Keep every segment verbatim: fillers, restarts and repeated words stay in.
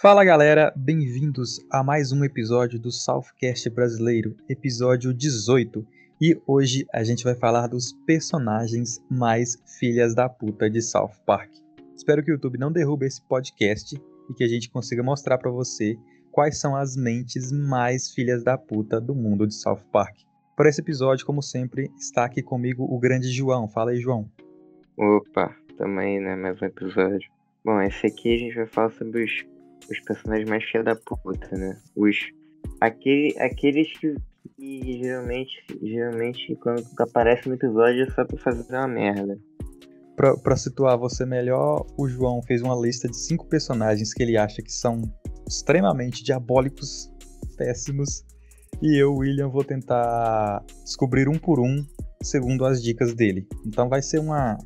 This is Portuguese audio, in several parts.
Fala galera, bem-vindos a mais um episódio do Southcast Brasileiro, episódio dezoito. E hoje a gente vai falar dos personagens mais filhas da puta de South Park. Espero que o YouTube não derrube esse podcast e que a gente consiga mostrar pra você quais são as mentes mais filhas da puta do mundo de South Park. Para esse episódio, como sempre, está aqui comigo o grande João. Fala aí, João. Opa, tamo aí, né? Mais um episódio. Bom, esse aqui a gente vai falar sobre os Os personagens mais filha da puta, né? Os, aquele, aqueles que, que geralmente, geralmente quando aparece no episódio é só pra fazer uma merda. Pra, pra situar você melhor, o João fez uma lista de cinco personagens que ele acha que são extremamente diabólicos, péssimos. E eu, William, vou tentar descobrir um por um, segundo as dicas dele. Então vai ser uma,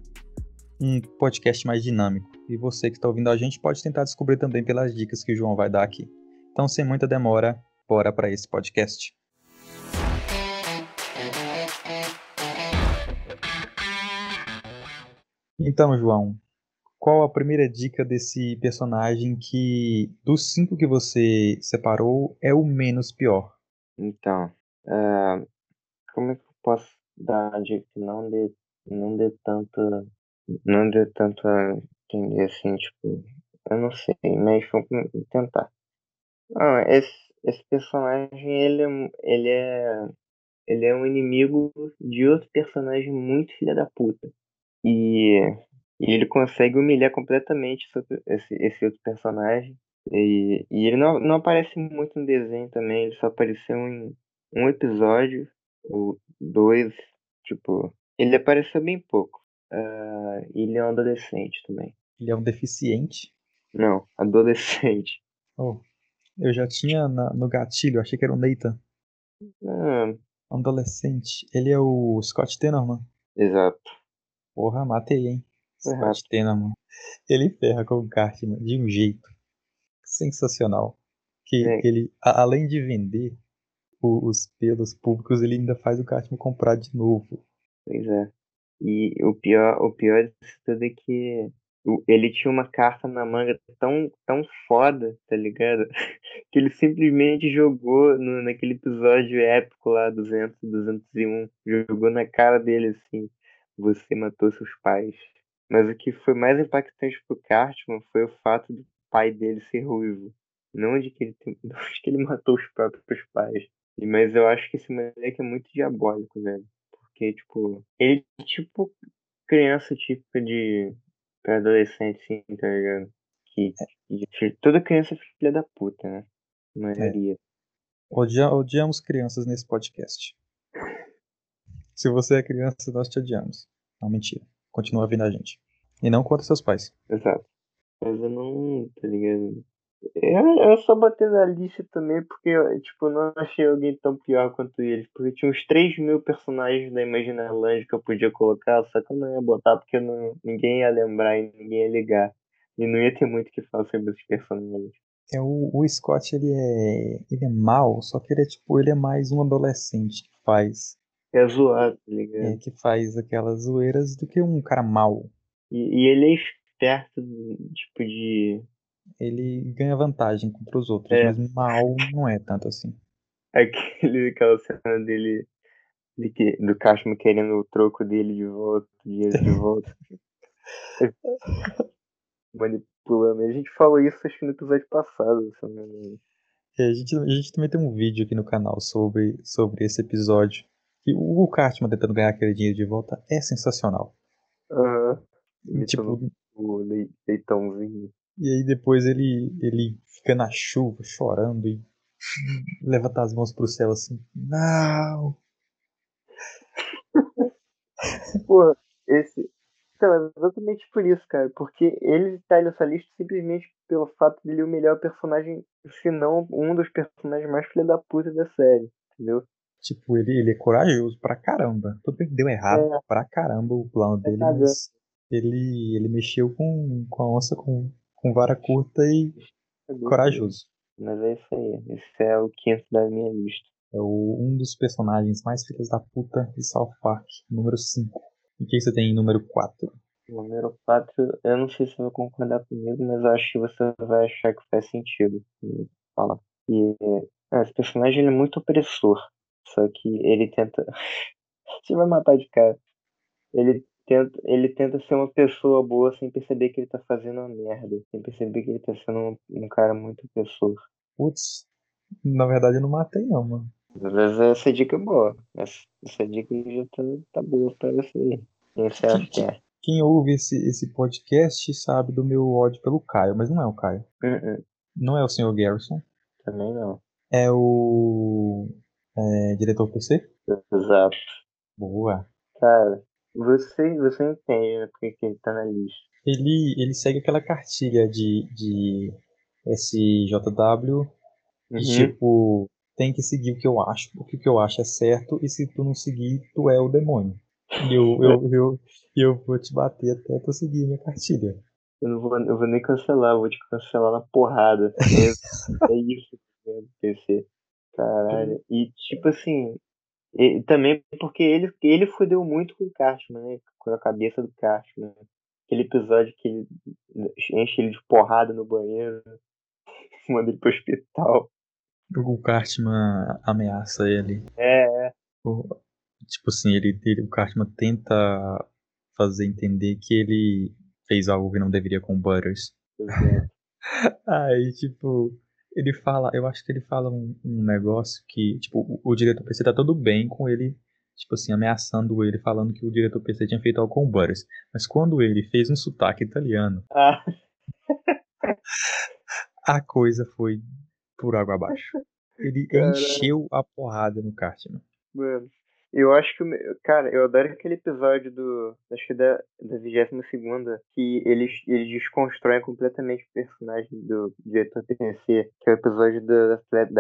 um podcast mais dinâmico. E você que está ouvindo a gente pode tentar descobrir também pelas dicas que o João vai dar aqui. Então, sem muita demora, bora para esse podcast. Então, João, qual a primeira dica desse personagem que, dos cinco que você separou, é o menos pior? Então, uh, como é que eu posso dar a dica que não dê, não dê tanta... Não dê tanta... entender assim, tipo, eu não sei, mas vamos tentar. Ah, esse, esse personagem, ele é, ele é ele é um inimigo de outro personagem muito filha da puta. E, e ele consegue humilhar completamente esse, esse outro personagem. E, e ele não, não aparece muito no desenho também, ele só apareceu em um episódio, ou dois, tipo, ele apareceu bem pouco. Uh, ele é um adolescente também. Ele é um deficiente? Não, adolescente. Oh, eu já tinha na, no gatilho, achei que era o Nathan. Ah. Um adolescente. Ele é o Scott Tenorman? Exato. Porra, matei, hein? Exato. Scott Tenorman. Ele ferra com o Cartman de um jeito sensacional. Que é. Ele, a, além de vender o, os pelos públicos, ele ainda faz o Cartman comprar de novo. Pois é. E o pior, o pior disso tudo é que ele tinha uma carta na manga tão, tão foda, tá ligado? Que ele simplesmente jogou no, naquele episódio épico lá, duzentos, duzentos e um, jogou na cara dele assim, você matou seus pais. Mas o que foi mais impactante pro Cartman foi o fato do pai dele ser ruivo. Não de que ele, não de que ele matou os próprios pais. Mas eu acho que esse moleque é muito diabólico, velho. Porque, tipo, ele é tipo criança típica de adolescente, assim, tá ligado? Que, que, toda criança é filha da puta, né? Maioria. É. Odia, odiamos crianças nesse podcast. Se você é criança, nós te odiamos. Não, mentira. Continua vindo a gente. E não conta seus pais. Exato. Mas eu não, tá ligado? Eu, eu só botei na lista também porque tipo, não achei alguém tão pior quanto eles. Porque tinha uns três mil personagens da Imaginalândia que eu podia colocar, só que eu não ia botar porque não, ninguém ia lembrar e ninguém ia ligar. E não ia ter muito o que falar sobre esses personagens. É, o, o Scott, ele é, ele é mau, só que ele é, tipo, ele é mais um adolescente que faz... É zoado, tá ligado? É, que faz aquelas zoeiras do que um cara mau. E, e ele é esperto, tipo, de... Ele ganha vantagem contra os outros, é. Mas mal não é tanto assim. Aquele, aquela cena dele, de que, do Cartman querendo o troco dele de volta, dinheiro de volta. Manipulando. A gente falou isso acho que no episódio passado. Se não me engano. É, a, gente, a gente também tem um vídeo aqui no canal sobre, sobre esse episódio. E o Cartman tentando ganhar aquele dinheiro de volta é sensacional. Aham. Uhum. Tipo... O leitãozinho. E aí depois ele, ele fica na chuva, chorando, e levanta as mãos pro céu assim. Não! Pô, esse... Então, é exatamente por isso, cara. Porque ele tá nessa lista simplesmente pelo fato de ele humilhar o personagem, se não um dos personagens mais filha da puta da série, entendeu? Tipo, ele, ele é corajoso pra caramba. Tudo bem que deu errado é. pra caramba o plano dele, é mas ele, ele mexeu com, com a onça com... Com vara curta e corajoso. Mas é isso aí. Esse é o quinto da minha lista. É o, um dos personagens mais filhas da puta de South Park, número cinco. E quem você tem em número quatro? Número quatro, eu não sei se você vai concordar comigo, mas eu acho que você vai achar que faz sentido. Fala. E é, esse personagem ele é muito opressor, só que ele tenta... Você vai matar de cara. Ele tenta, ele tenta ser uma pessoa boa sem perceber que ele tá fazendo uma merda, sem perceber que ele tá sendo um, um cara muito opressor. Putz, na verdade eu não matei não, mano. Mas essa dica é boa. Essa, essa dica já tá, tá boa pra você. Quem você acha que é? Quem ouve esse, esse podcast sabe do meu ódio pelo Caio, mas não é o Caio. Uh-uh. Não é o senhor Garrison. Também não. É o é, diretor P C? Exato. Boa. Cara, você, você entende, né, porque que ele tá na lista. Ele, ele segue aquela cartilha de, de S J W, uhum. E tipo, tem que seguir o que eu acho, porque o que eu acho é certo, e se tu não seguir, tu é o demônio. E eu, eu, eu, eu vou te bater até tu seguir minha cartilha. Eu não vou, eu vou nem cancelar, eu vou te cancelar na porrada. É, é isso que eu P C. Caralho. E tipo assim, ele, também porque ele, ele fudeu muito com o Cartman, né? Com a cabeça do Cartman. Aquele episódio que ele enche ele de porrada no banheiro, manda ele pro hospital. O Cartman ameaça ele. É, é. O... Tipo assim, ele, ele, o Cartman tenta fazer entender que ele fez algo que não deveria com o Butters. Aí, tipo, ele fala, eu acho que ele fala um, um negócio que, tipo, o, o diretor P C tá todo bem com ele, tipo assim, ameaçando ele, falando que o diretor P C tinha feito algo com o Butters. Mas quando ele fez um sotaque italiano, ah. A coisa foi por água abaixo. Ele Caramba. encheu a porrada no Cartman. Mano. Eu acho que, cara, eu adoro aquele episódio do, acho que da, da vigésima segunda, que eles, eles desconstroem completamente o personagem do diretor P C, que é o episódio da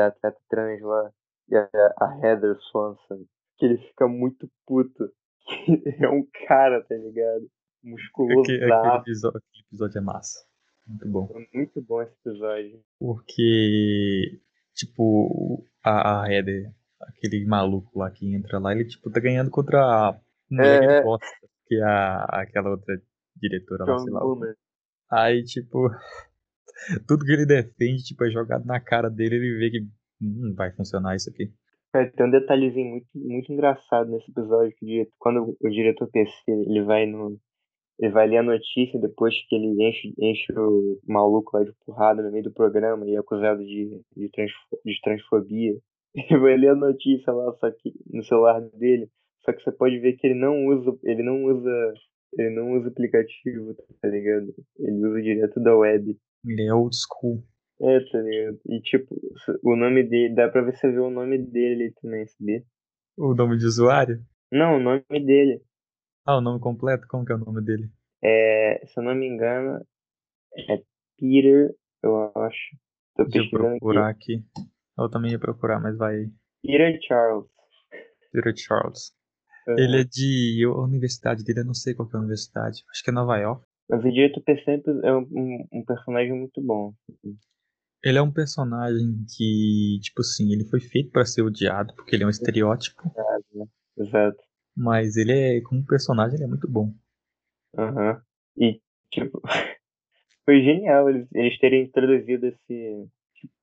atleta trans lá, a, a Heather Swanson, que ele fica muito puto, que é um cara, tá ligado? Musculoso. Aquele, aquele, episódio, aquele episódio é massa, muito bom. É muito bom esse episódio. Porque, tipo, a, a Heather... Aquele maluco lá que entra lá, ele tipo tá ganhando contra a mulher é, que gosta, que é a, aquela outra diretora lá, sei lá. Aí, tipo, tudo que ele defende, tipo, é jogado na cara dele, ele vê que hum, vai funcionar isso aqui. É, tem um detalhezinho muito, muito engraçado nesse episódio, que quando o diretor P C, ele vai no. Ele vai ler a notícia depois que ele enche, enche o maluco lá de porrada no meio do programa e é acusado de, de, transfo- de transfobia. Ele vai ler a notícia lá, só que no celular dele, só que você pode ver que ele não usa, ele não usa, ele não usa aplicativo, tá ligado? Ele usa direto da web. Ele é old school. É, tá ligado? E tipo, o nome dele, dá pra você ver o nome dele também, sabe? O nome de usuário? Não, o nome dele. Ah, o nome completo? Como que é o nome dele? É, se eu não me engano, é Peter, eu acho. Tô pesquisando. Deixa eu procurar aqui. aqui. Eu também ia procurar, mas vai aí. Peter Charles. Peter Charles. Uhum. Ele é de... A universidade dele, eu não sei qual que é a universidade. Acho que é Nova York. Mas o diretor P C é um, um personagem muito bom. Ele é um personagem que, tipo assim, ele foi feito pra ser odiado, porque ele é um estereótipo. Exato. Mas ele é, como personagem, ele é muito bom. Aham. Uhum. E, tipo... Foi genial eles, eles terem introduzido esse...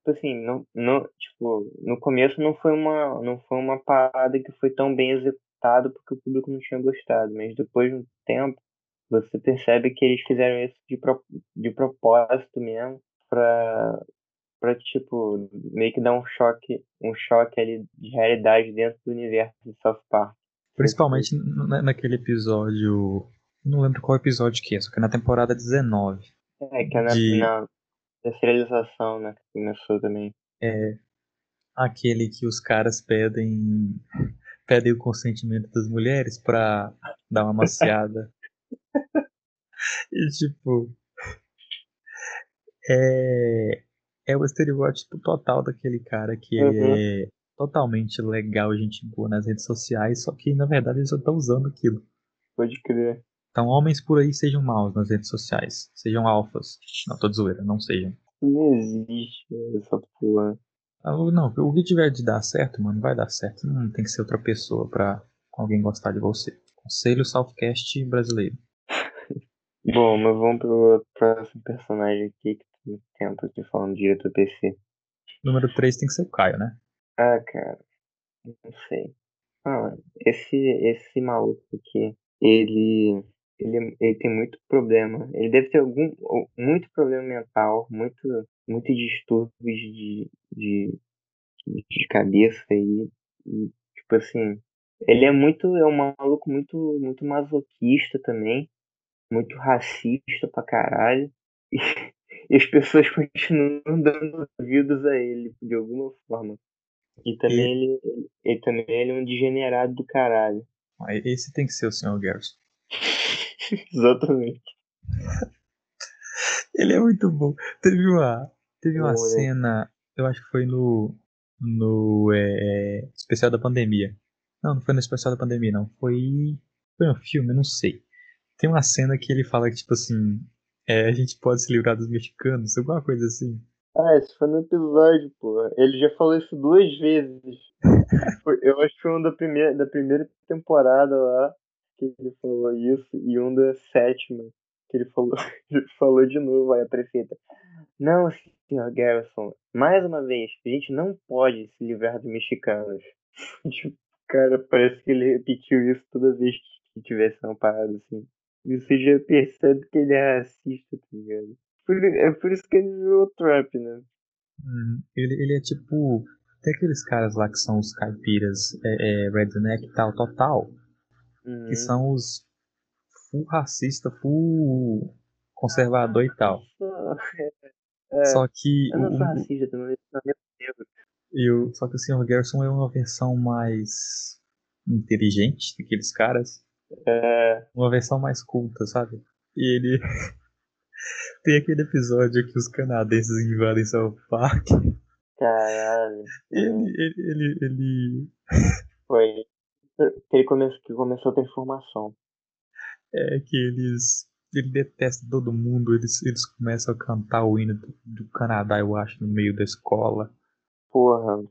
Tipo assim, não, não, tipo, no começo não foi, uma, não foi uma parada que foi tão bem executada porque o público não tinha gostado, mas depois de um tempo você percebe que eles fizeram isso de, pro, de propósito mesmo pra, pra, tipo, meio que dar um choque, um choque ali de realidade dentro do universo de South Park. Principalmente na, naquele episódio, não lembro qual episódio que é, só que é na temporada dezenove. É, que é na... De... na da serialização, né, que começou também. É, aquele que os caras pedem pedem o consentimento das mulheres pra dar uma maciada. E tipo, é, é o estereótipo total daquele cara que uhum. é totalmente legal, gente boa nas redes sociais, só que na verdade ele só tá usando aquilo. Pode crer. Então, homens por aí sejam maus nas redes sociais. Sejam alfas. Não, tô de zoeira, não sejam. Não existe essa porra. Não, o que tiver de dar certo, mano, vai dar certo. Não tem que ser outra pessoa pra alguém gostar de você. Conselho Southcast Brasileiro. Bom, mas vamos pro próximo personagem aqui, que tem tempo aqui falando direto do P C. Número três tem que ser o Caio, né? Ah, cara, não sei. Ah, esse, esse maluco aqui, ele, ele, ele tem muito problema. Ele deve ter algum, muito problema mental, muito, muito distúrbios de, de, de cabeça e, e, tipo assim, ele é muito, é um maluco muito, muito masoquista também, muito racista pra caralho. E, e as pessoas continuam dando ouvidos a ele, de alguma forma. E também ele, ele, ele, também ele é um degenerado do caralho. Esse tem que ser o senhor Garrison. Exatamente. Ele é muito bom. Teve uma, teve uma bom, cena, né? Eu acho que foi no, no é, especial da pandemia. Não, não foi no especial da pandemia, não. Foi, foi um filme, eu não sei. Tem uma cena que ele fala que, tipo assim, é, a gente pode se livrar dos mexicanos, alguma coisa assim. Ah, isso foi no episódio, pô. Ele já falou isso duas vezes. Eu acho que foi um da primeira, da primeira temporada lá que ele falou isso, e um da sétima que ele falou, ele falou de novo, aí a prefeita. Não, senhor Garrison, mais uma vez, a gente não pode se livrar dos mexicanos. Tipo, cara, parece que ele repetiu isso toda vez que tivesse uma parada assim. E você já percebe que ele é racista, tá ligado? É por isso que ele virou o Trump, né? Hum, ele, ele é tipo... Tem aqueles caras lá que são os caipiras, é, é, redneck e tal, total. Uhum. Que são os full racista, full conservador ah, e tal. É, só que... Eu não sou racista, eu não sou negro. Eu, só que o senhor Garrison é uma versão mais inteligente daqueles caras. É. Uma versão mais culta, sabe? E ele... Tem aquele episódio que os canadenses invadem South Park. Caralho. Ele, ele, ele, ele... Foi. Ele começou, que começou a transformação. É que eles... Ele detesta todo mundo. Eles, eles começam a cantar o hino do, do Canadá, eu acho, no meio da escola. Porra.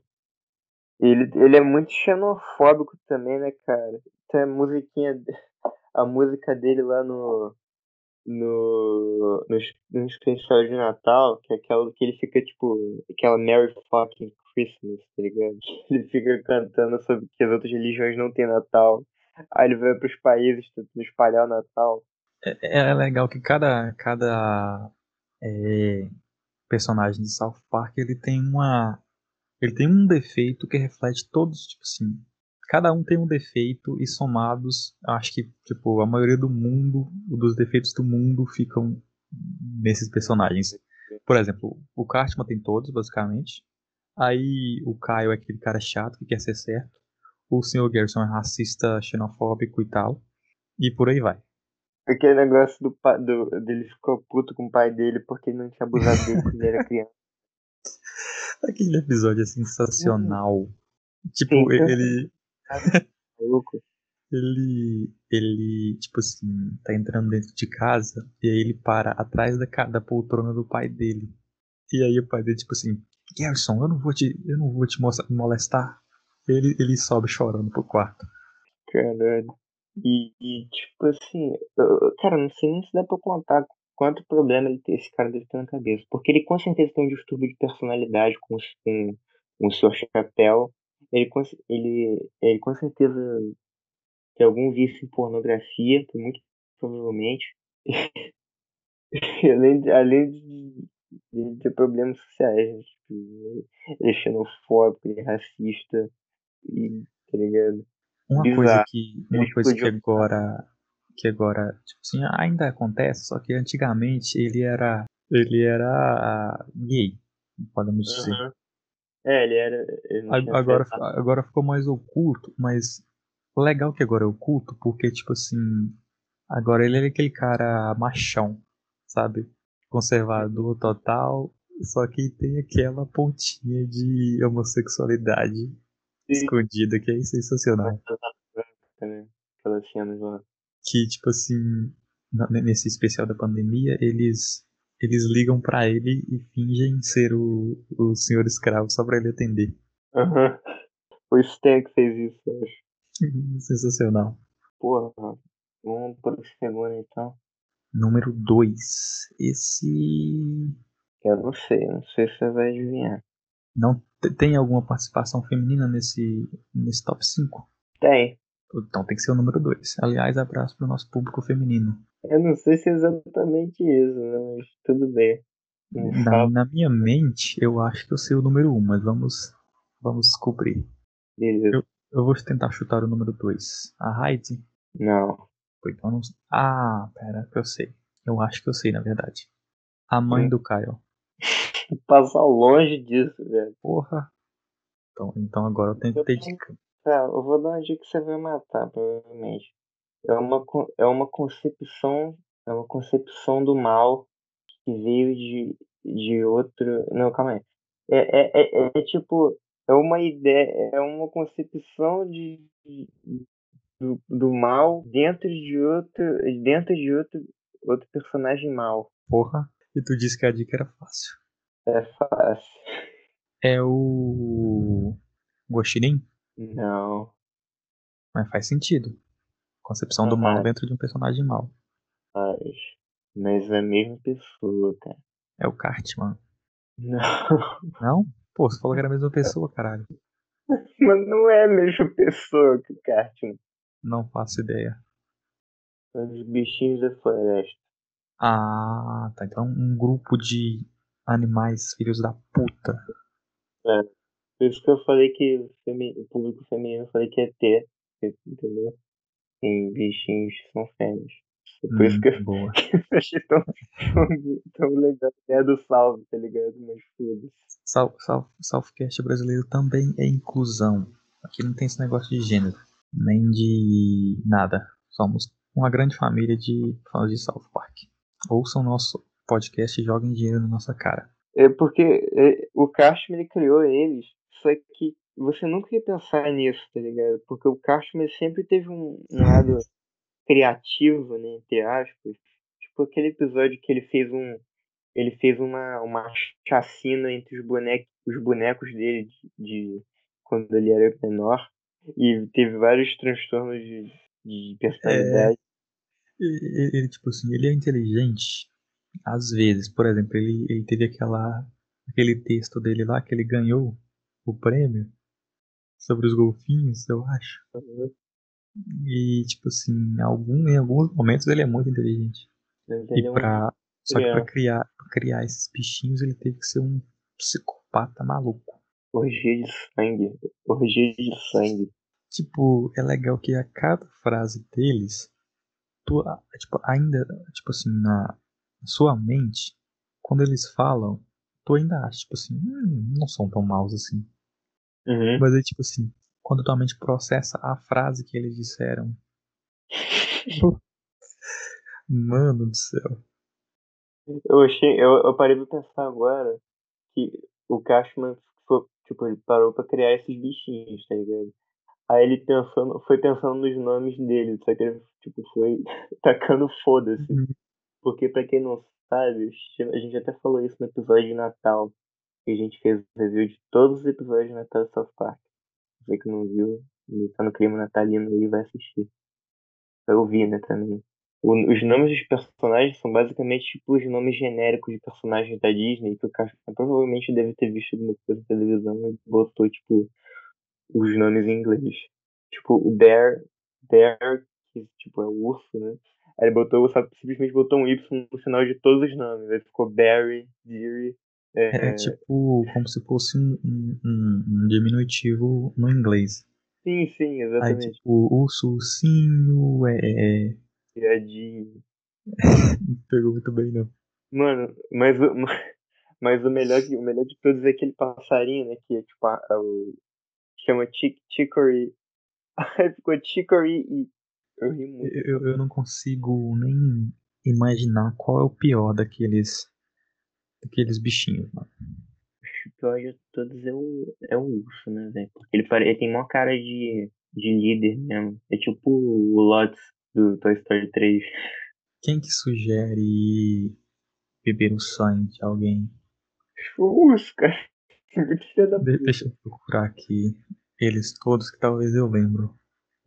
Ele, ele é muito xenofóbico também, né, cara? Tem a musiquinha... A música dele lá no... No, no, no especial de Natal, que é aquela que ele fica tipo, aquela Merry Fucking Christmas, tá ligado? Ele fica cantando sobre que as outras religiões não tem Natal. Aí ele vai pros países tentando espalhar o Natal. É, é legal que cada, cada é, personagem de South Park, ele tem uma, ele tem um defeito que reflete todos, tipo assim. Cada um tem um defeito e somados, acho que tipo, a maioria do mundo, dos defeitos do mundo ficam nesses personagens. Por exemplo, o Cartman tem todos, basicamente. Aí o Caio é aquele cara chato que quer ser certo. O senhor Garrison é racista, xenofóbico e tal. E por aí vai. Aquele negócio do, do, dele ficou puto com o pai dele porque ele não tinha abusado dele quando ele era criança. Aquele episódio é sensacional. Tipo, ele... ele, ele, tipo assim, tá entrando dentro de casa e aí ele para atrás da, da poltrona do pai dele. E aí o pai dele, tipo assim, Garrison, eu não vou te, eu não vou te molestar. Ele, ele sobe chorando pro quarto. Caralho. E, e tipo assim, eu, cara, não sei nem se dá pra contar quanto problema ele tem, esse cara deve ter na cabeça. Porque ele com certeza tem um distúrbio de personalidade com, com, com o seu chapéu. Ele, ele, ele com certeza tem algum vício em pornografia, muito provavelmente. além de, além de, de ter problemas sociais, tipo, ele é xenofóbico, ele é racista, e, tá ligado? Uma Bizarro. coisa que, uma coisa que agora, que agora tipo assim, ainda acontece, só que antigamente ele era, ele era gay, podemos dizer. Uhum. É, ele era... Ele agora, agora ficou mais oculto, mas legal que agora é oculto, porque, tipo assim, agora ele é aquele cara machão, sabe? Conservador total, só que tem aquela pontinha de homossexualidade Sim. escondida, que é sensacional. Que, tipo assim, nesse especial da pandemia, eles... Eles ligam pra ele e fingem ser o, o senhor escravo só pra ele atender. Aham. Uhum. O Stan que fez isso, eu acho. Sensacional. Porra, vamos pro segundo então. Número dois. Esse... Eu não sei, não sei se você vai adivinhar. Não, tem alguma participação feminina nesse, nesse top cinco? Tem. Então tem que ser o número dois. Aliás, abraço pro nosso público feminino. Eu não sei se é exatamente isso, mas tudo bem. Na, na minha mente, eu acho que eu sei o número um, um, mas vamos, vamos descobrir. Beleza. Eu, eu vou tentar chutar o número dois. A Heidi? Não. Então não... Ah, pera, que eu sei. Eu acho que eu sei, na verdade. A mãe Sim. do Caio. Passar longe disso, velho. Porra. Então, então agora eu tentei de... Tá, eu vou dar uma dica que você vai matar, provavelmente. É uma, é uma concepção, é uma concepção do mal que veio de, de outro... Não, calma aí. É, é, é, é, é tipo, é uma ideia, é uma concepção de, de, do, do mal dentro de outro, dentro de outro, outro personagem mal. Porra, e tu disse que a dica era fácil. É fácil. É o... Goshirin? Não. Mas faz sentido. Concepção do mal dentro de um personagem mal. Mas, mas é a mesma pessoa, cara. É o Cartman. Não. Não? Pô, você falou que era a mesma pessoa, caralho. Mas não é a mesma pessoa que o Cartman. Não faço ideia. Os bichinhos da floresta. Ah, tá. Então um grupo de animais filhos da puta. É. Por isso que eu falei que o, femi- o público feminino, eu falei que é ter. Entendeu? Em bichinhos são fêmeas. Por hum, isso que eu, boa. eu achei tão, tão, tão legal. É do salve, tá ligado? Mas foda-se. Sal, sal, Southcast brasileiro também é inclusão. Aqui não tem esse negócio de gênero. Nem de nada. Somos uma grande família de fãs de South Park. Ouçam nosso podcast e joguem dinheiro na nossa cara. É porque é, o Cartman, ele criou eles. Só que você nunca ia pensar nisso, tá ligado? Porque o Cartman sempre teve um, um lado criativo, né, entre aspas. Tipo aquele episódio que ele fez um ele fez uma, uma chacina entre os bonecos, os bonecos dele de, de quando ele era menor, e teve vários transtornos de, de personalidade. É, ele, ele tipo assim, ele é inteligente às vezes. Por exemplo, ele, ele teve aquela aquele texto dele lá que ele ganhou o prêmio sobre os golfinhos, eu acho. Uhum. E tipo assim, em, algum, em alguns momentos ele é muito inteligente. E é pra, um... Só que pra criar, pra criar esses bichinhos ele teve que ser um psicopata maluco. Orgia de sangue. Orgia de sangue. Tipo, é legal que a cada frase deles, tu, tipo, ainda, tipo assim, na sua mente, quando eles falam, tu ainda acha, tipo assim, hum, não são tão maus assim. Uhum. Mas é tipo assim, quando tua mente processa a frase que eles disseram. Mano do céu. Eu achei, eu, eu parei pra pensar agora que o Cashman foi, tipo, ele parou pra criar esses bichinhos, tá ligado? Aí ele pensando, foi pensando nos nomes deles, só que ele, tipo, foi tacando foda-se. Uhum. Porque pra quem não sabe, a gente até falou isso no episódio de Natal, que a gente fez review de todos os episódios de Natal de South Park. Você que não viu, tá no clima natalino aí, vai assistir. Vai ouvir, né, também. O, os nomes dos personagens são basicamente tipo os nomes genéricos de personagens da Disney, que o cara provavelmente deve ter visto alguma coisa na televisão e botou, tipo, os nomes em inglês. Tipo, o Bear, Bear, que tipo é o urso, né? Aí ele botou, sabe, simplesmente botou um Y no final de todos os nomes. Aí ficou Barry, Deary. É, é tipo, como se fosse um, um, um diminutivo no inglês. Sim, sim, exatamente. Aí tipo, urso, ursinho, é... Piadinho. Não pegou muito bem, não. Mano, mas, mas o, melhor, o melhor de todos é aquele passarinho, né, que é tipo, a, a, o, chama Chicory. Aí ficou Chicory e... Eu, ri muito. Eu, eu não consigo nem imaginar qual é o pior daqueles, daqueles bichinhos, mano. O pior de todos é o, é o urso, né, velho? Porque ele, ele tem maior cara de, de líder mesmo. É tipo o Lotus do Toy Story três. Quem que sugere beber o sangue de alguém? O urso, cara. Deixa eu procurar aqui eles todos que talvez eu lembro.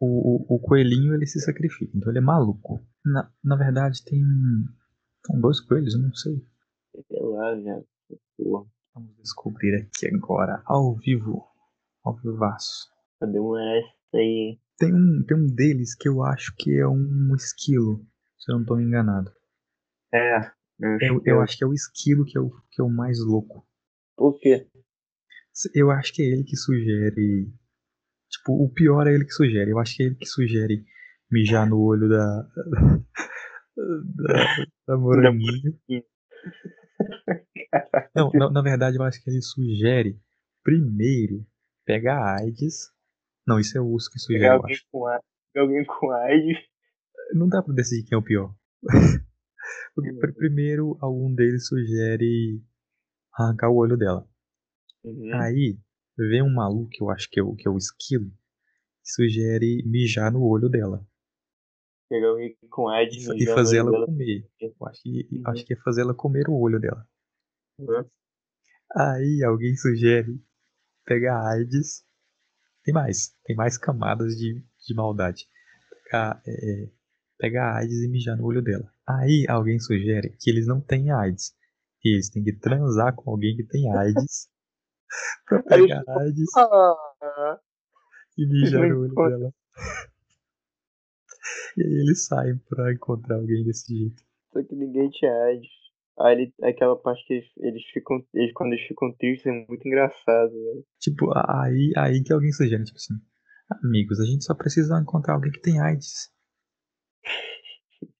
O, o, o coelhinho, ele se sacrifica, então ele é maluco. Na, na verdade, tem... São dois coelhos, eu não sei. Sei lá, já. Porra. Vamos descobrir aqui agora, ao vivo. Ao vivaço. Cadê um essa aí? Tem um, tem um deles que eu acho que é um esquilo, se eu não tô enganado. É. Eu, eu acho que é o esquilo que é o, que é o mais louco. Por quê? Eu acho que é ele que sugere... Tipo, o pior é ele que sugere. Eu acho que é ele que sugere mijar no olho da... da, da moranguinho. Não, na, na verdade, eu acho que ele sugere primeiro pegar a AIDS. Não, isso é o urso que sugere, eu acho. Pegar alguém com AIDS. Não dá pra decidir quem é o pior. Porque primeiro, algum deles sugere arrancar o olho dela. Uhum. Aí, vem um maluco, eu acho que é o, que é o esquilo, que sugere mijar no olho dela. Pegar alguém com AIDS e, e fazer ela dela. comer. Eu acho que, uhum. acho que é fazer ela comer o olho dela. Uhum. Aí, alguém sugere pegar AIDS. Tem mais. Tem mais camadas de, de maldade. Pegar, é, pegar AIDS e mijar no olho dela. Aí, alguém sugere que eles não têm AIDS. E eles têm que transar com alguém que tem AIDS. Pra pegar a AIDS ah, e mijar no olho dela. E aí eles saem pra encontrar alguém desse jeito. Só que ninguém tinha AIDS. Aí ele, aquela parte que eles, eles ficam. Eles, quando eles ficam tristes é muito engraçado, velho. Tipo, aí, aí que alguém sugere, tipo assim, amigos, a gente só precisa encontrar alguém que tem AIDS.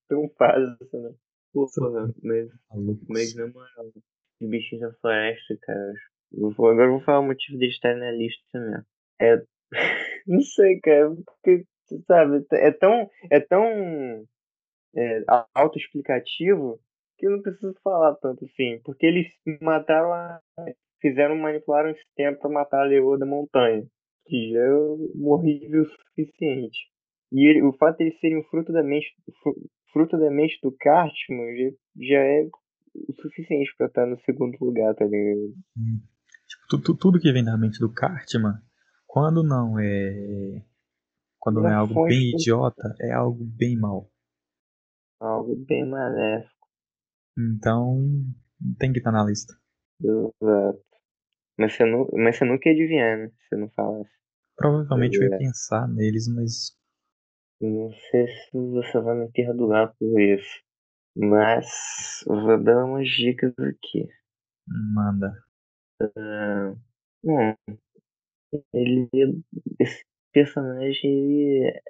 Então faz isso, né? Porra, mas, mas na moral, de bichinhos da floresta, cara. Agora eu vou falar o motivo de estar na lista também. É. Não sei, cara. Porque, sabe, é tão. É tão. É, autoexplicativo que eu não preciso falar tanto assim. Porque eles mataram a. Fizeram, manipularam esse tempo pra matar a leoa da montanha. Que já é horrível o suficiente. E ele, o fato de eles serem o fruto da mente. Fruto da mente do Cartman já, já é o suficiente pra estar no segundo lugar, tá ligado? Hum. Tipo, tu, tudo que vem na mente do Cartman, quando não é. Quando não é algo bem idiota, é algo bem mal. Algo bem maléfico. Então, tem que estar na lista. Exato. Mas você não, mas você nunca ia adivinhar, né? Se você não falasse. Provavelmente eu ia pensar neles, mas. Não sei se você vai me perdoar por isso. Mas vou dar umas dicas aqui. Manda. Uh, bom, ele, esse personagem, ele,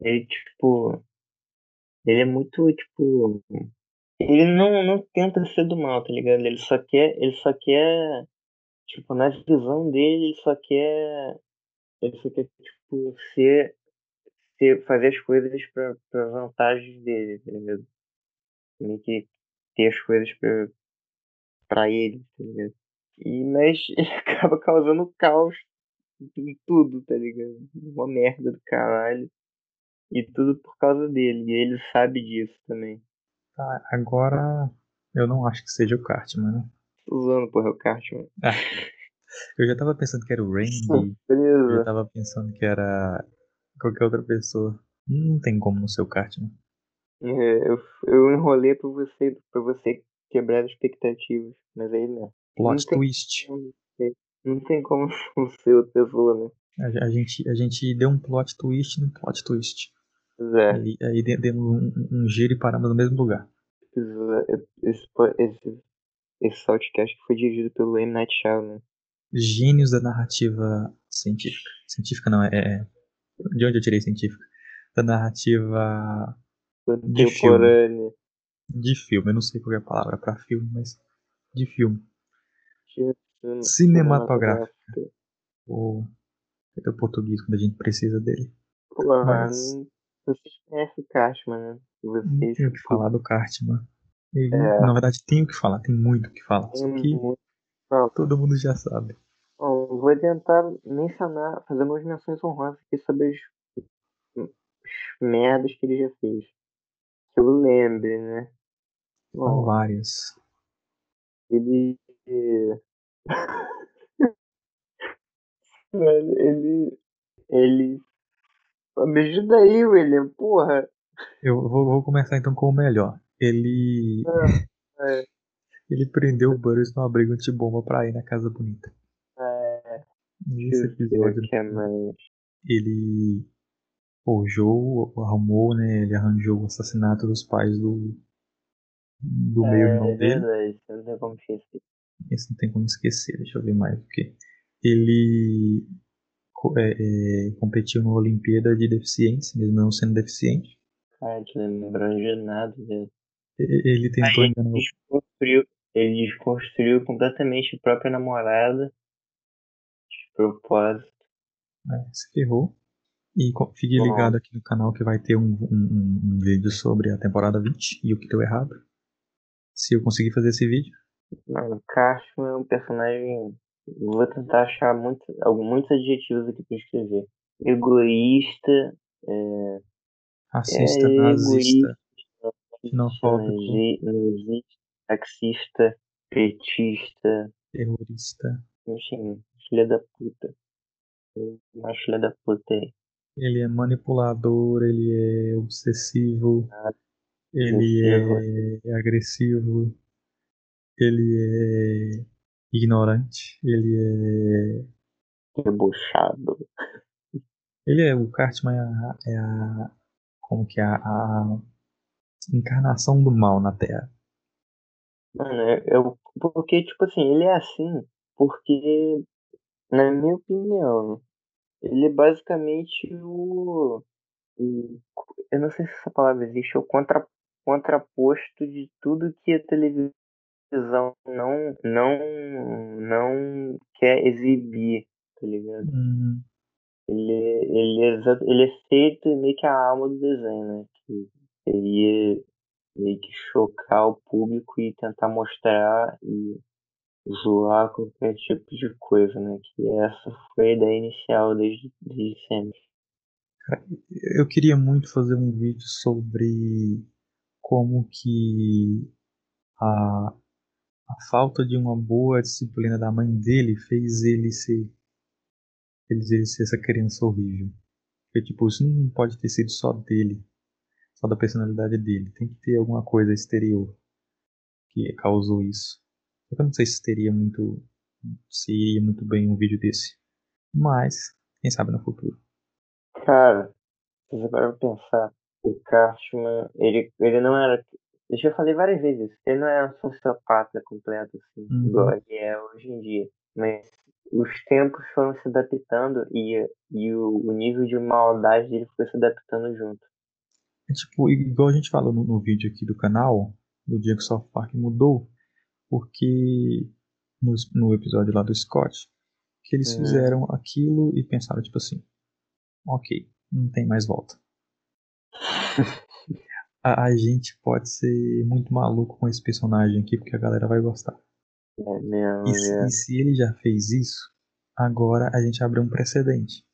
ele, tipo, ele é muito, tipo, ele não, não tenta ser do mal, tá ligado? Ele só quer, ele só quer, tipo, na visão dele, ele só quer, ele só quer, tipo, ser, ser fazer as coisas pra, pra vantagem dele, tá ligado? Meio que ter as coisas pra, pra ele, tá ligado? E, mas ele acaba causando caos em tudo, tá ligado? Uma merda do caralho. E tudo por causa dele. E ele sabe disso também. Tá, agora eu não acho que seja o Cartman, né? Tô usando, porra, o Cartman. Ah, eu já tava pensando que era o Randy. Surpresa. Eu já tava pensando que era qualquer outra pessoa. Não tem como não ser o Cartman. É, eu, eu enrolei pra você, pra você quebrar as expectativas, mas aí não. Plot não twist. Como, não tem como ser o tesouro, né? A, a, gente, a gente deu um plot twist no plot twist. É. Aí, aí demos um, um giro e paramos no mesmo lugar. Esse, esse, esse podcast que foi dirigido pelo M. Night Shyamalan. Gênios da narrativa científica. Científica não, é, é... De onde eu tirei científica? Da narrativa... De filme. De filme, eu não sei qual é a palavra pra filme, mas de filme. Cinematográfico. O é o português quando a gente precisa dele. Pô, mas... Vocês conhecem o Cartman, né? Vocês... Tenho que falar do Cartman. Eu, é... Na verdade, tenho que falar, tem muito o que falar. Só que todo mundo já sabe. Bom, vou tentar mencionar, fazer umas menções honrosas aqui sobre as, as merdas que ele já fez. Que eu lembre, né? São várias. Ele. Ele. Ele. Me ajuda aí, William, porra! Eu vou, vou começar então com o melhor. Ele... É, é. Ele prendeu o Butters no abrigo antibomba pra ir na Casa Bonita. É. Nesse episódio, ele... O João arrumou, né? Ele arranjou o assassinato dos pais do... Do é, meio irmão dele. É, isso não tem como esquecer. Isso não tem como esquecer, deixa eu ver mais o que. Ele é, é, competiu na Olimpíada de Deficientes, mesmo não sendo deficiente. Ah, te lembrando de nada dele. Ele tentou Aí, ele, desconstruiu, ele desconstruiu completamente a própria namorada. De propósito. É, se ferrou. E fique ligado aqui no canal que vai ter um, um, um vídeo sobre a temporada vinte e o que deu errado. Se eu conseguir fazer esse vídeo. Mano, o Cartman é um personagem... Vou tentar achar muito, muitos adjetivos aqui pra escrever. Egoísta. É... Racista, é nazista. Xenofóbico. Taxista. Petista. Terrorista. Enfim, filha da puta. Uma filha da puta aí. Ele é manipulador, ele é obsessivo. Ah, ele é, é agressivo. Ele é ignorante, ele é... debochado. Ele é... O Cartman é a... É a como que é? A, a encarnação do mal na Terra. Mano, eu, eu... Porque, tipo assim, ele é assim porque, na minha opinião, ele é basicamente o... o eu não sei se essa palavra existe. É o contra, contraposto de tudo que a televisão... Não, não, não quer exibir, tá ligado? Uhum. Ele, ele, é exato, ele é feito meio que a alma do desenho, né? Que seria meio que chocar o público e tentar mostrar e zoar qualquer tipo de coisa, né? Que essa foi a ideia inicial desde, desde sempre. Eu queria muito fazer um vídeo sobre como que a... A falta de uma boa disciplina da mãe dele fez ele ser, fez ele ser essa criança horrível. Porque, tipo, isso não pode ter sido só dele, só da personalidade dele. Tem que ter alguma coisa exterior que causou isso. Eu não sei se teria muito, se iria muito bem um vídeo desse. Mas, quem sabe no futuro. Cara, você vai pensar, o Cartman, ele, ele não era... Eu já falei várias vezes, ele não é um sociopata completo, assim, uhum. igual ele é hoje em dia. Mas os tempos foram se adaptando e, e o, o nível de maldade dele foi se adaptando junto. É tipo, igual a gente falou no, no vídeo aqui do canal, do dia que o South Park mudou, porque no, no episódio lá do Scott, que eles uhum. fizeram aquilo e pensaram, tipo assim, ok, não tem mais volta. A gente pode ser muito maluco com esse personagem aqui, porque a galera vai gostar. É mesmo, e, se, é. e se ele já fez isso, agora a gente abre um precedente.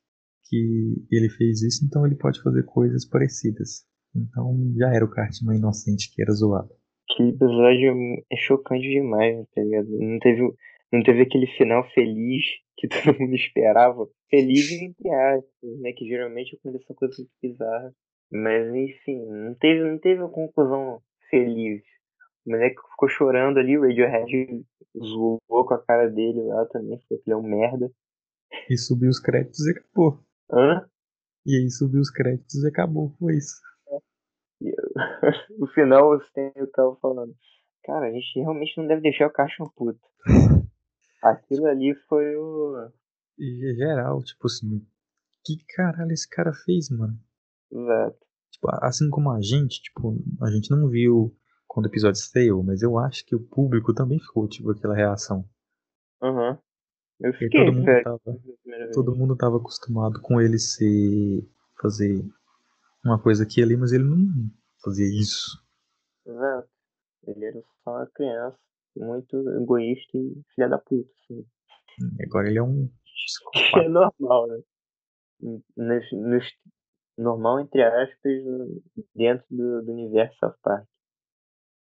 Que ele fez isso, então ele pode fazer coisas parecidas. Então já era o Cartman inocente que era zoado. Que episódio é chocante demais, tá ligado? Não teve, não teve aquele final feliz que todo mundo esperava. Feliz entre aspas, né? Que geralmente acontece uma coisa bizarra. Mas enfim, não teve, não teve uma conclusão feliz. O moleque ficou chorando ali, o Radiohead zoou com a cara dele lá também, falou que ele é um merda. E subiu os créditos e acabou. Hã? E aí subiu os créditos e acabou, foi isso. É. No final o Stan tava falando, cara, a gente realmente não deve deixar o Cartman puto. Aquilo ali foi o... E geral, tipo assim, que caralho esse cara fez, mano? Exato. Tipo, assim como a gente, tipo, a gente não viu quando o episódio saiu, mas eu acho que o público também ficou, tipo, aquela reação. Aham. Uhum. Eu fiquei, todo mundo, tava, todo mundo tava acostumado com ele ser, fazer uma coisa aqui e ali, mas ele não fazia isso. Exato. Ele era só uma criança muito egoísta e filha da puta, assim. Agora ele é um psicopata. É normal, né? Nos... nos... Normal, entre aspas, dentro do, do universo South Park.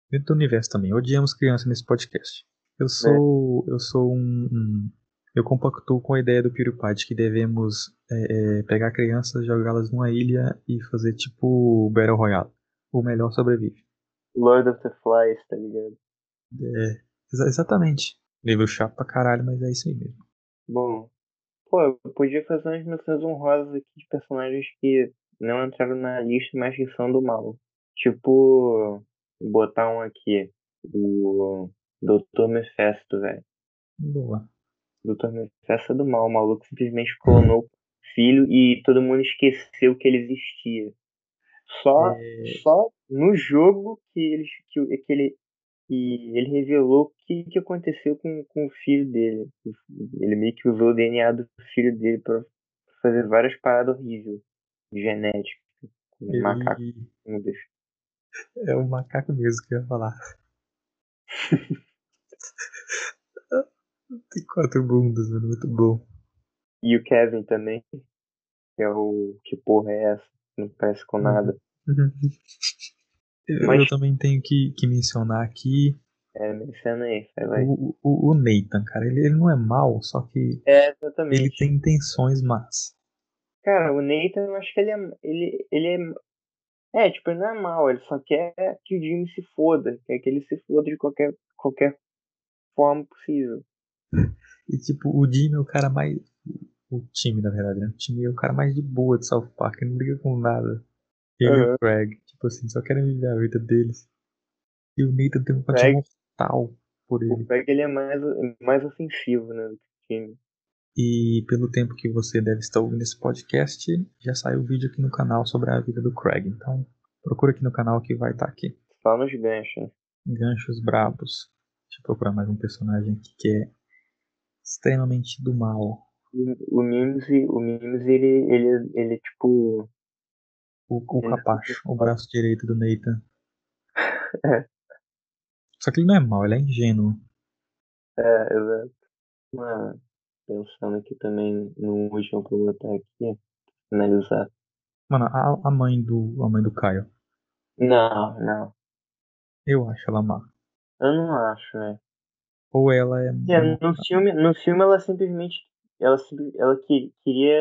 Dentro do universo também. Odiamos crianças nesse podcast. Eu sou é. eu sou um, um... Eu compactuo com a ideia do PewDiePie de que devemos é, é, pegar crianças, jogá-las numa ilha e fazer tipo Battle Royale. o melhor sobrevive. Lord of the Flies, tá ligado? É, exa- exatamente. Livro chato pra caralho, mas é isso aí mesmo. Bom, pô, eu podia fazer umas menções honrosas aqui de personagens que não entraram na lista, mas que são do mal. Tipo, botar um aqui, o doutor Mephesto, velho. Boa. doutor Mephesto é do mal, o maluco simplesmente clonou o filho e todo mundo esqueceu que ele existia. Só, é... só no jogo que ele, que, que ele, que ele revelou o que, que aconteceu com, com o filho dele. Ele meio que usou o D N A do filho dele pra fazer várias paradas horríveis genéticas. Um ele... macaco. É um macaco mesmo que eu ia falar. Tem quatro bundas, mano, muito bom. E o Kevin também, que é o... Que porra é essa? Não parece com nada. eu, Mas... eu também tenho que, que mencionar aqui... É, menciona aí, vai lá. O, o, o Nathan, cara, ele, ele não é mau, só que... É, exatamente. Ele tem intenções más. Cara, o Nathan, eu acho que ele é... Ele, ele é, é, tipo, ele não é mau, ele só quer que o Jimmy se foda. Quer que ele se foda de qualquer, qualquer forma possível. E tipo, o Jimmy é o cara mais... O time, na verdade, né? O time é o cara mais de boa de South Park, ele não liga com nada. Ele uhum. e o Craig, tipo assim, só querem viver a vida deles. E o Nathan tem um patinho mortal por ele. O Craig, ele é mais, mais ofensivo, né, do time. E pelo tempo que você deve estar ouvindo esse podcast, já saiu o vídeo aqui no canal sobre a vida do Craig. Então, procura aqui no canal que vai estar aqui. Só nos ganchos. Ganchos brabos. Deixa eu procurar mais um personagem aqui que é extremamente do mal. O Mimsy, o Mimsy, ele, ele, ele é tipo... O, o capacho, o braço direito do Nathan. É. Só que ele não é mau, ele é ingênuo. É, exato. Ah, pensando aqui também no último que eu vou botar aqui, analisar. Mano, a, a mãe do a mãe do Caio. Não, não. Eu acho ela má. Eu não acho, velho. Ou ela é... é no, filme, no filme ela simplesmente... Ela, ela que, queria...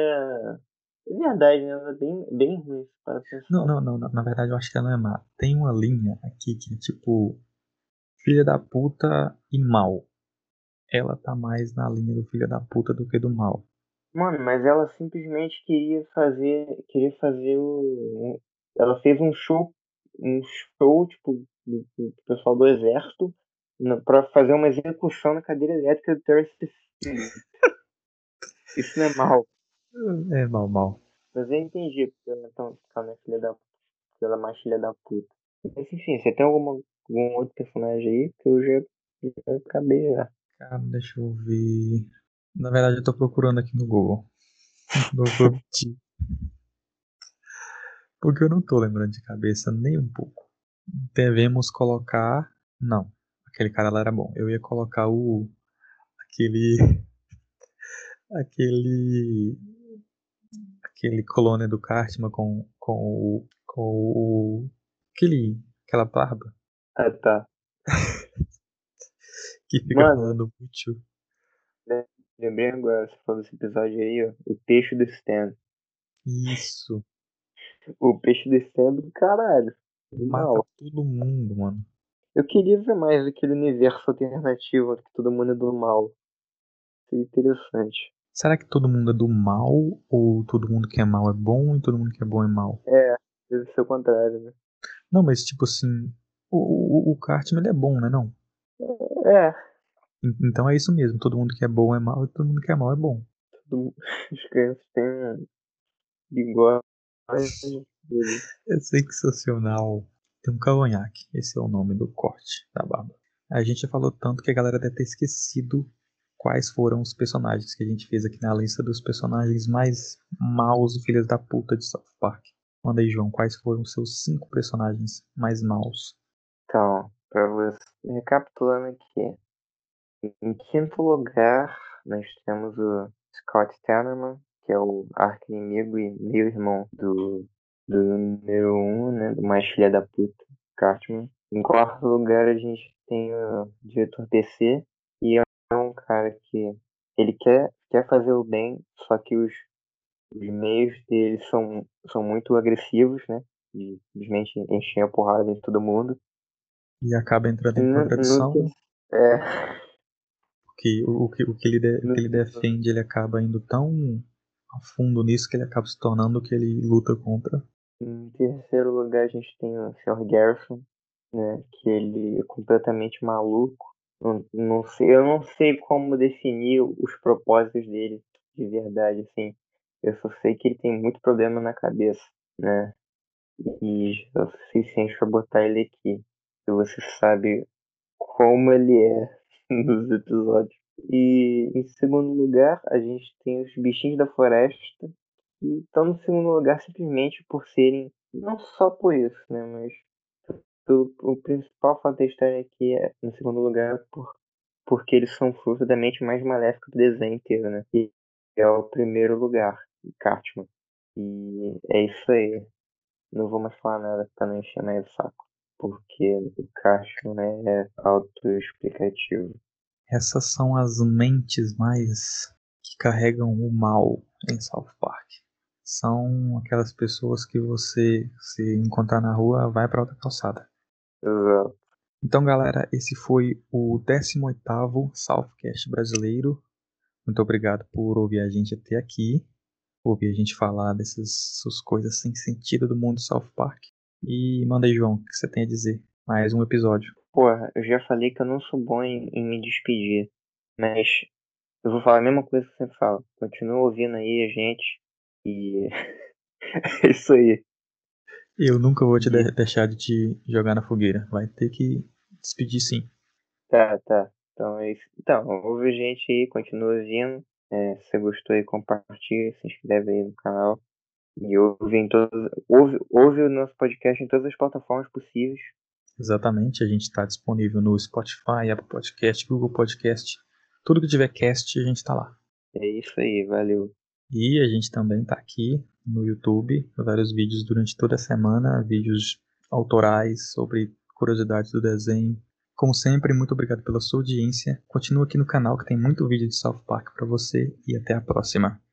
É verdade, né? Ela é bem, bem ruim. Para não, não, não. Na verdade, eu acho que ela não é má. Tem uma linha aqui que é tipo... Filha da puta e mal. Ela tá mais na linha do filha da puta do que do mal. Mano, mas ela simplesmente queria fazer... Queria fazer o... Ela fez um show... Um show, tipo... Do, do pessoal do exército. No, pra fazer uma execução na cadeira elétrica do Terry St. Isso não é mal. É mal, mal. Mas eu entendi, porque ela é tão, tão filha da puta. Ela é mais filha da puta. Mas enfim, você tem alguma, algum outro personagem aí? Que eu já, já acabei já. Cara, deixa eu ver. Na verdade, eu tô procurando aqui no Google. Não vou mentir. Porque eu não tô lembrando de cabeça nem um pouco. Devemos colocar. Não, aquele cara lá era bom. Eu ia colocar o. Aquele. Aquele. Aquele colônia do Cartman com, com o. Com o. Aquele. Aquela barba. Ah, tá. Que fica mano, falando útil. Lembrei agora, você falou desse episódio aí, ó. O peixe do Stan. Isso. O peixe do Stan do caralho. Mata mal. Todo mundo, mano. Eu queria ver mais aquele universo alternativo que todo mundo é do mal. Interessante. Será que todo mundo é do mal? Ou todo mundo que é mal é bom e todo mundo que é bom é mal? É, deve ser o contrário, né? Não, mas tipo assim, o, o, o Cartman ele é bom, né? Não? É. Então é isso mesmo, todo mundo que é bom é mal e todo mundo que é mal é bom. As crianças têm bigode. É sensacional. Tem um cavanhaque, esse é o nome do corte da barba. A gente já falou tanto que a galera deve ter esquecido quais foram os personagens que a gente fez aqui na lista dos personagens mais maus e filhas da puta de South Park. Manda aí, João, quais foram os seus cinco personagens mais maus? Então, pra você, recapitulando aqui. Em quinto lugar, nós temos o Scott Tenorman, que é o arqui-inimigo e meio-irmão do, do número um, né, do mais filha da puta, Cartman. Em quarto lugar, a gente tem o diretor P C, e é É um cara que ele quer, quer fazer o bem, só que os, os meios dele são, são muito agressivos, né? e simplesmente enchem a porrada de todo mundo. E acaba entrando em contradição. Né? É. Que, o, que, o, que ele de, o que ele defende, ele acaba indo tão a fundo nisso que ele acaba se tornando o que ele luta contra. Em terceiro lugar, a gente tem o senhor Garrison, né, que ele é completamente maluco. Não, não sei, eu não sei como definir os propósitos dele de verdade, assim. Eu só sei que ele tem muito problema na cabeça, né? E eu não sei se a gente vai botar ele aqui. Se você sabe como ele é nos episódios. E em segundo lugar, a gente tem os bichinhos da floresta, que estão no segundo lugar simplesmente por serem, não só por isso, né, mas pelo, o principal fato de estarem aqui é, no segundo lugar, por, porque eles são fruto da mente mais maléfica do desenho inteiro, né, que é o primeiro lugar, Cartman. E é isso aí, não vou mais falar nada pra não encher mais o saco, porque o Cartman, né, é autoexplicativo. Essas são as mentes mais que carregam o mal em South Park. São aquelas pessoas que você, se encontrar na rua, vai pra outra calçada. Exato. Então, galera, esse foi o décimo oitavo Southcast Brasileiro. Muito obrigado por ouvir a gente até aqui. Ouvir a gente falar dessas coisas sem sentido do mundo South Park. E manda aí, João, o que você tem a dizer? Mais um episódio. Porra, eu já falei que eu não sou bom em, em me despedir. Mas eu vou falar a mesma coisa que você fala. Continua ouvindo aí a gente. E é isso aí. Eu nunca vou te de- deixar de te jogar na fogueira. Vai ter que despedir, sim. Tá, tá. Então é isso. Então, ouve a gente aí, continua ouvindo. É, se você gostou aí, compartilha. Se inscreve aí no canal. E ouve, em todos, ouve, ouve o nosso podcast em todas as plataformas possíveis. Exatamente, a gente está disponível no Spotify, Apple Podcast, Google Podcast. Tudo que tiver cast, a gente está lá. É isso aí, valeu. E a gente também está aqui no YouTube, vários vídeos durante toda a semana, vídeos autorais sobre curiosidades do desenho. Como sempre, muito obrigado pela sua audiência. Continua aqui no canal que tem muito vídeo de South Park para você e até a próxima.